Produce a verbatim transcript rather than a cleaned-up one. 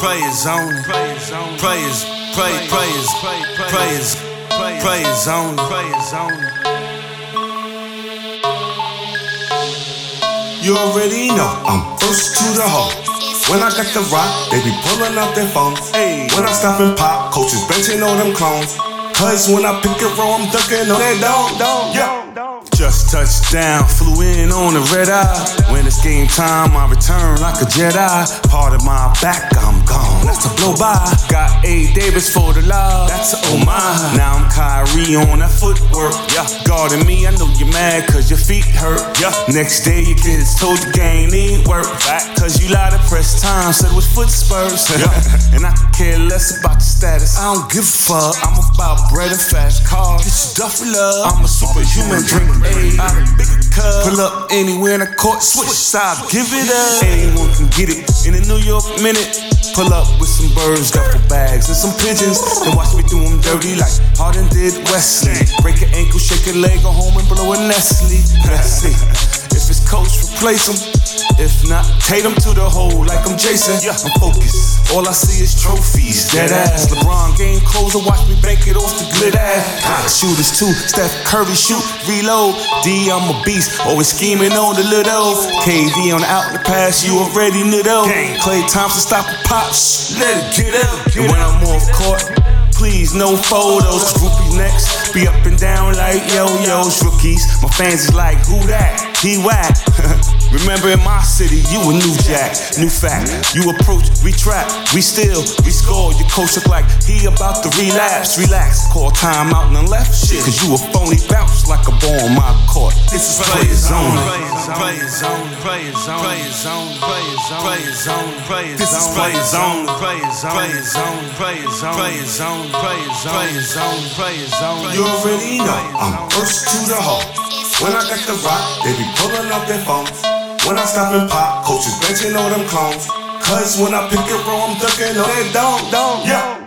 prayers on it. Prayers, pray, prayers, prayers, prayers on it. You already know I'm close to the heart. When I got the rock, they be pulling out their phones. When I stop and pop, coaches benching on them clones. Cause when I pick it raw, I'm dunking on that dome. Yeah. Just touched down, flew in on the red eye. When it's game time, I return like a Jedi. Part of my back, I'm gone. That's a blow by. Got A. Davis for the love. That's a oh my. Now I'm Kyrie on that footwork. Yeah, guarding me. I know you're mad cause your feet hurt. Yeah, next day your kids told you game need work. Back cause you lied to press time, said it was foot spurs. Yeah. And I could care less about your status. I don't give a fuck. I'm about bread and fast cars. Get your duffel up. I'm a superhuman drinker. Ayy, I'm a big cub. Pull up anywhere in the court. Switch sides, give it up. Anyone can get it in a New York minute. Pull up with some birds, duffel bags, and some pigeons. And watch me do them dirty like Harden did Wesley. Break your ankle, shake your leg, go home and blow a Nestle. Let's see. If it's coach, replace him. If not, take him to the hole like I'm Jason. Yeah, I'm focused. All I see is trophies, dead ass. LeBron game closer, watch me bank it off the good ass. Hot shooters too, Steph Curry shoot, reload. D, I'm a beast, always scheming on the little. K D on the out in the pass, you already knew though. Klay Thompson stop a pop, shh, let it get out. And when I'm off court, please, no photos. Groupies next, be up and down like yo-yos. Rookies, my fans is like, who that? He whack. Remember in my city, you a new jack. New fact, you approach, we trap, we steal, we score. Your coach look like he about to relapse. Relax, call time out and then left shit. Cause you a phony bounce like a ball on my court. This is players on it. Players on it. Players on it. Players on it. Players on it. Players on it. This is players on it. Players on it. Players on it. Players on it. Players on, players on, players on. You already know I'm first to the heart. When I got the rock, they be pulling out their phones. When I stop and pop, coaches benching all them clones. Cause when I pick it raw, I'm dunking on that dome, dome, yeah.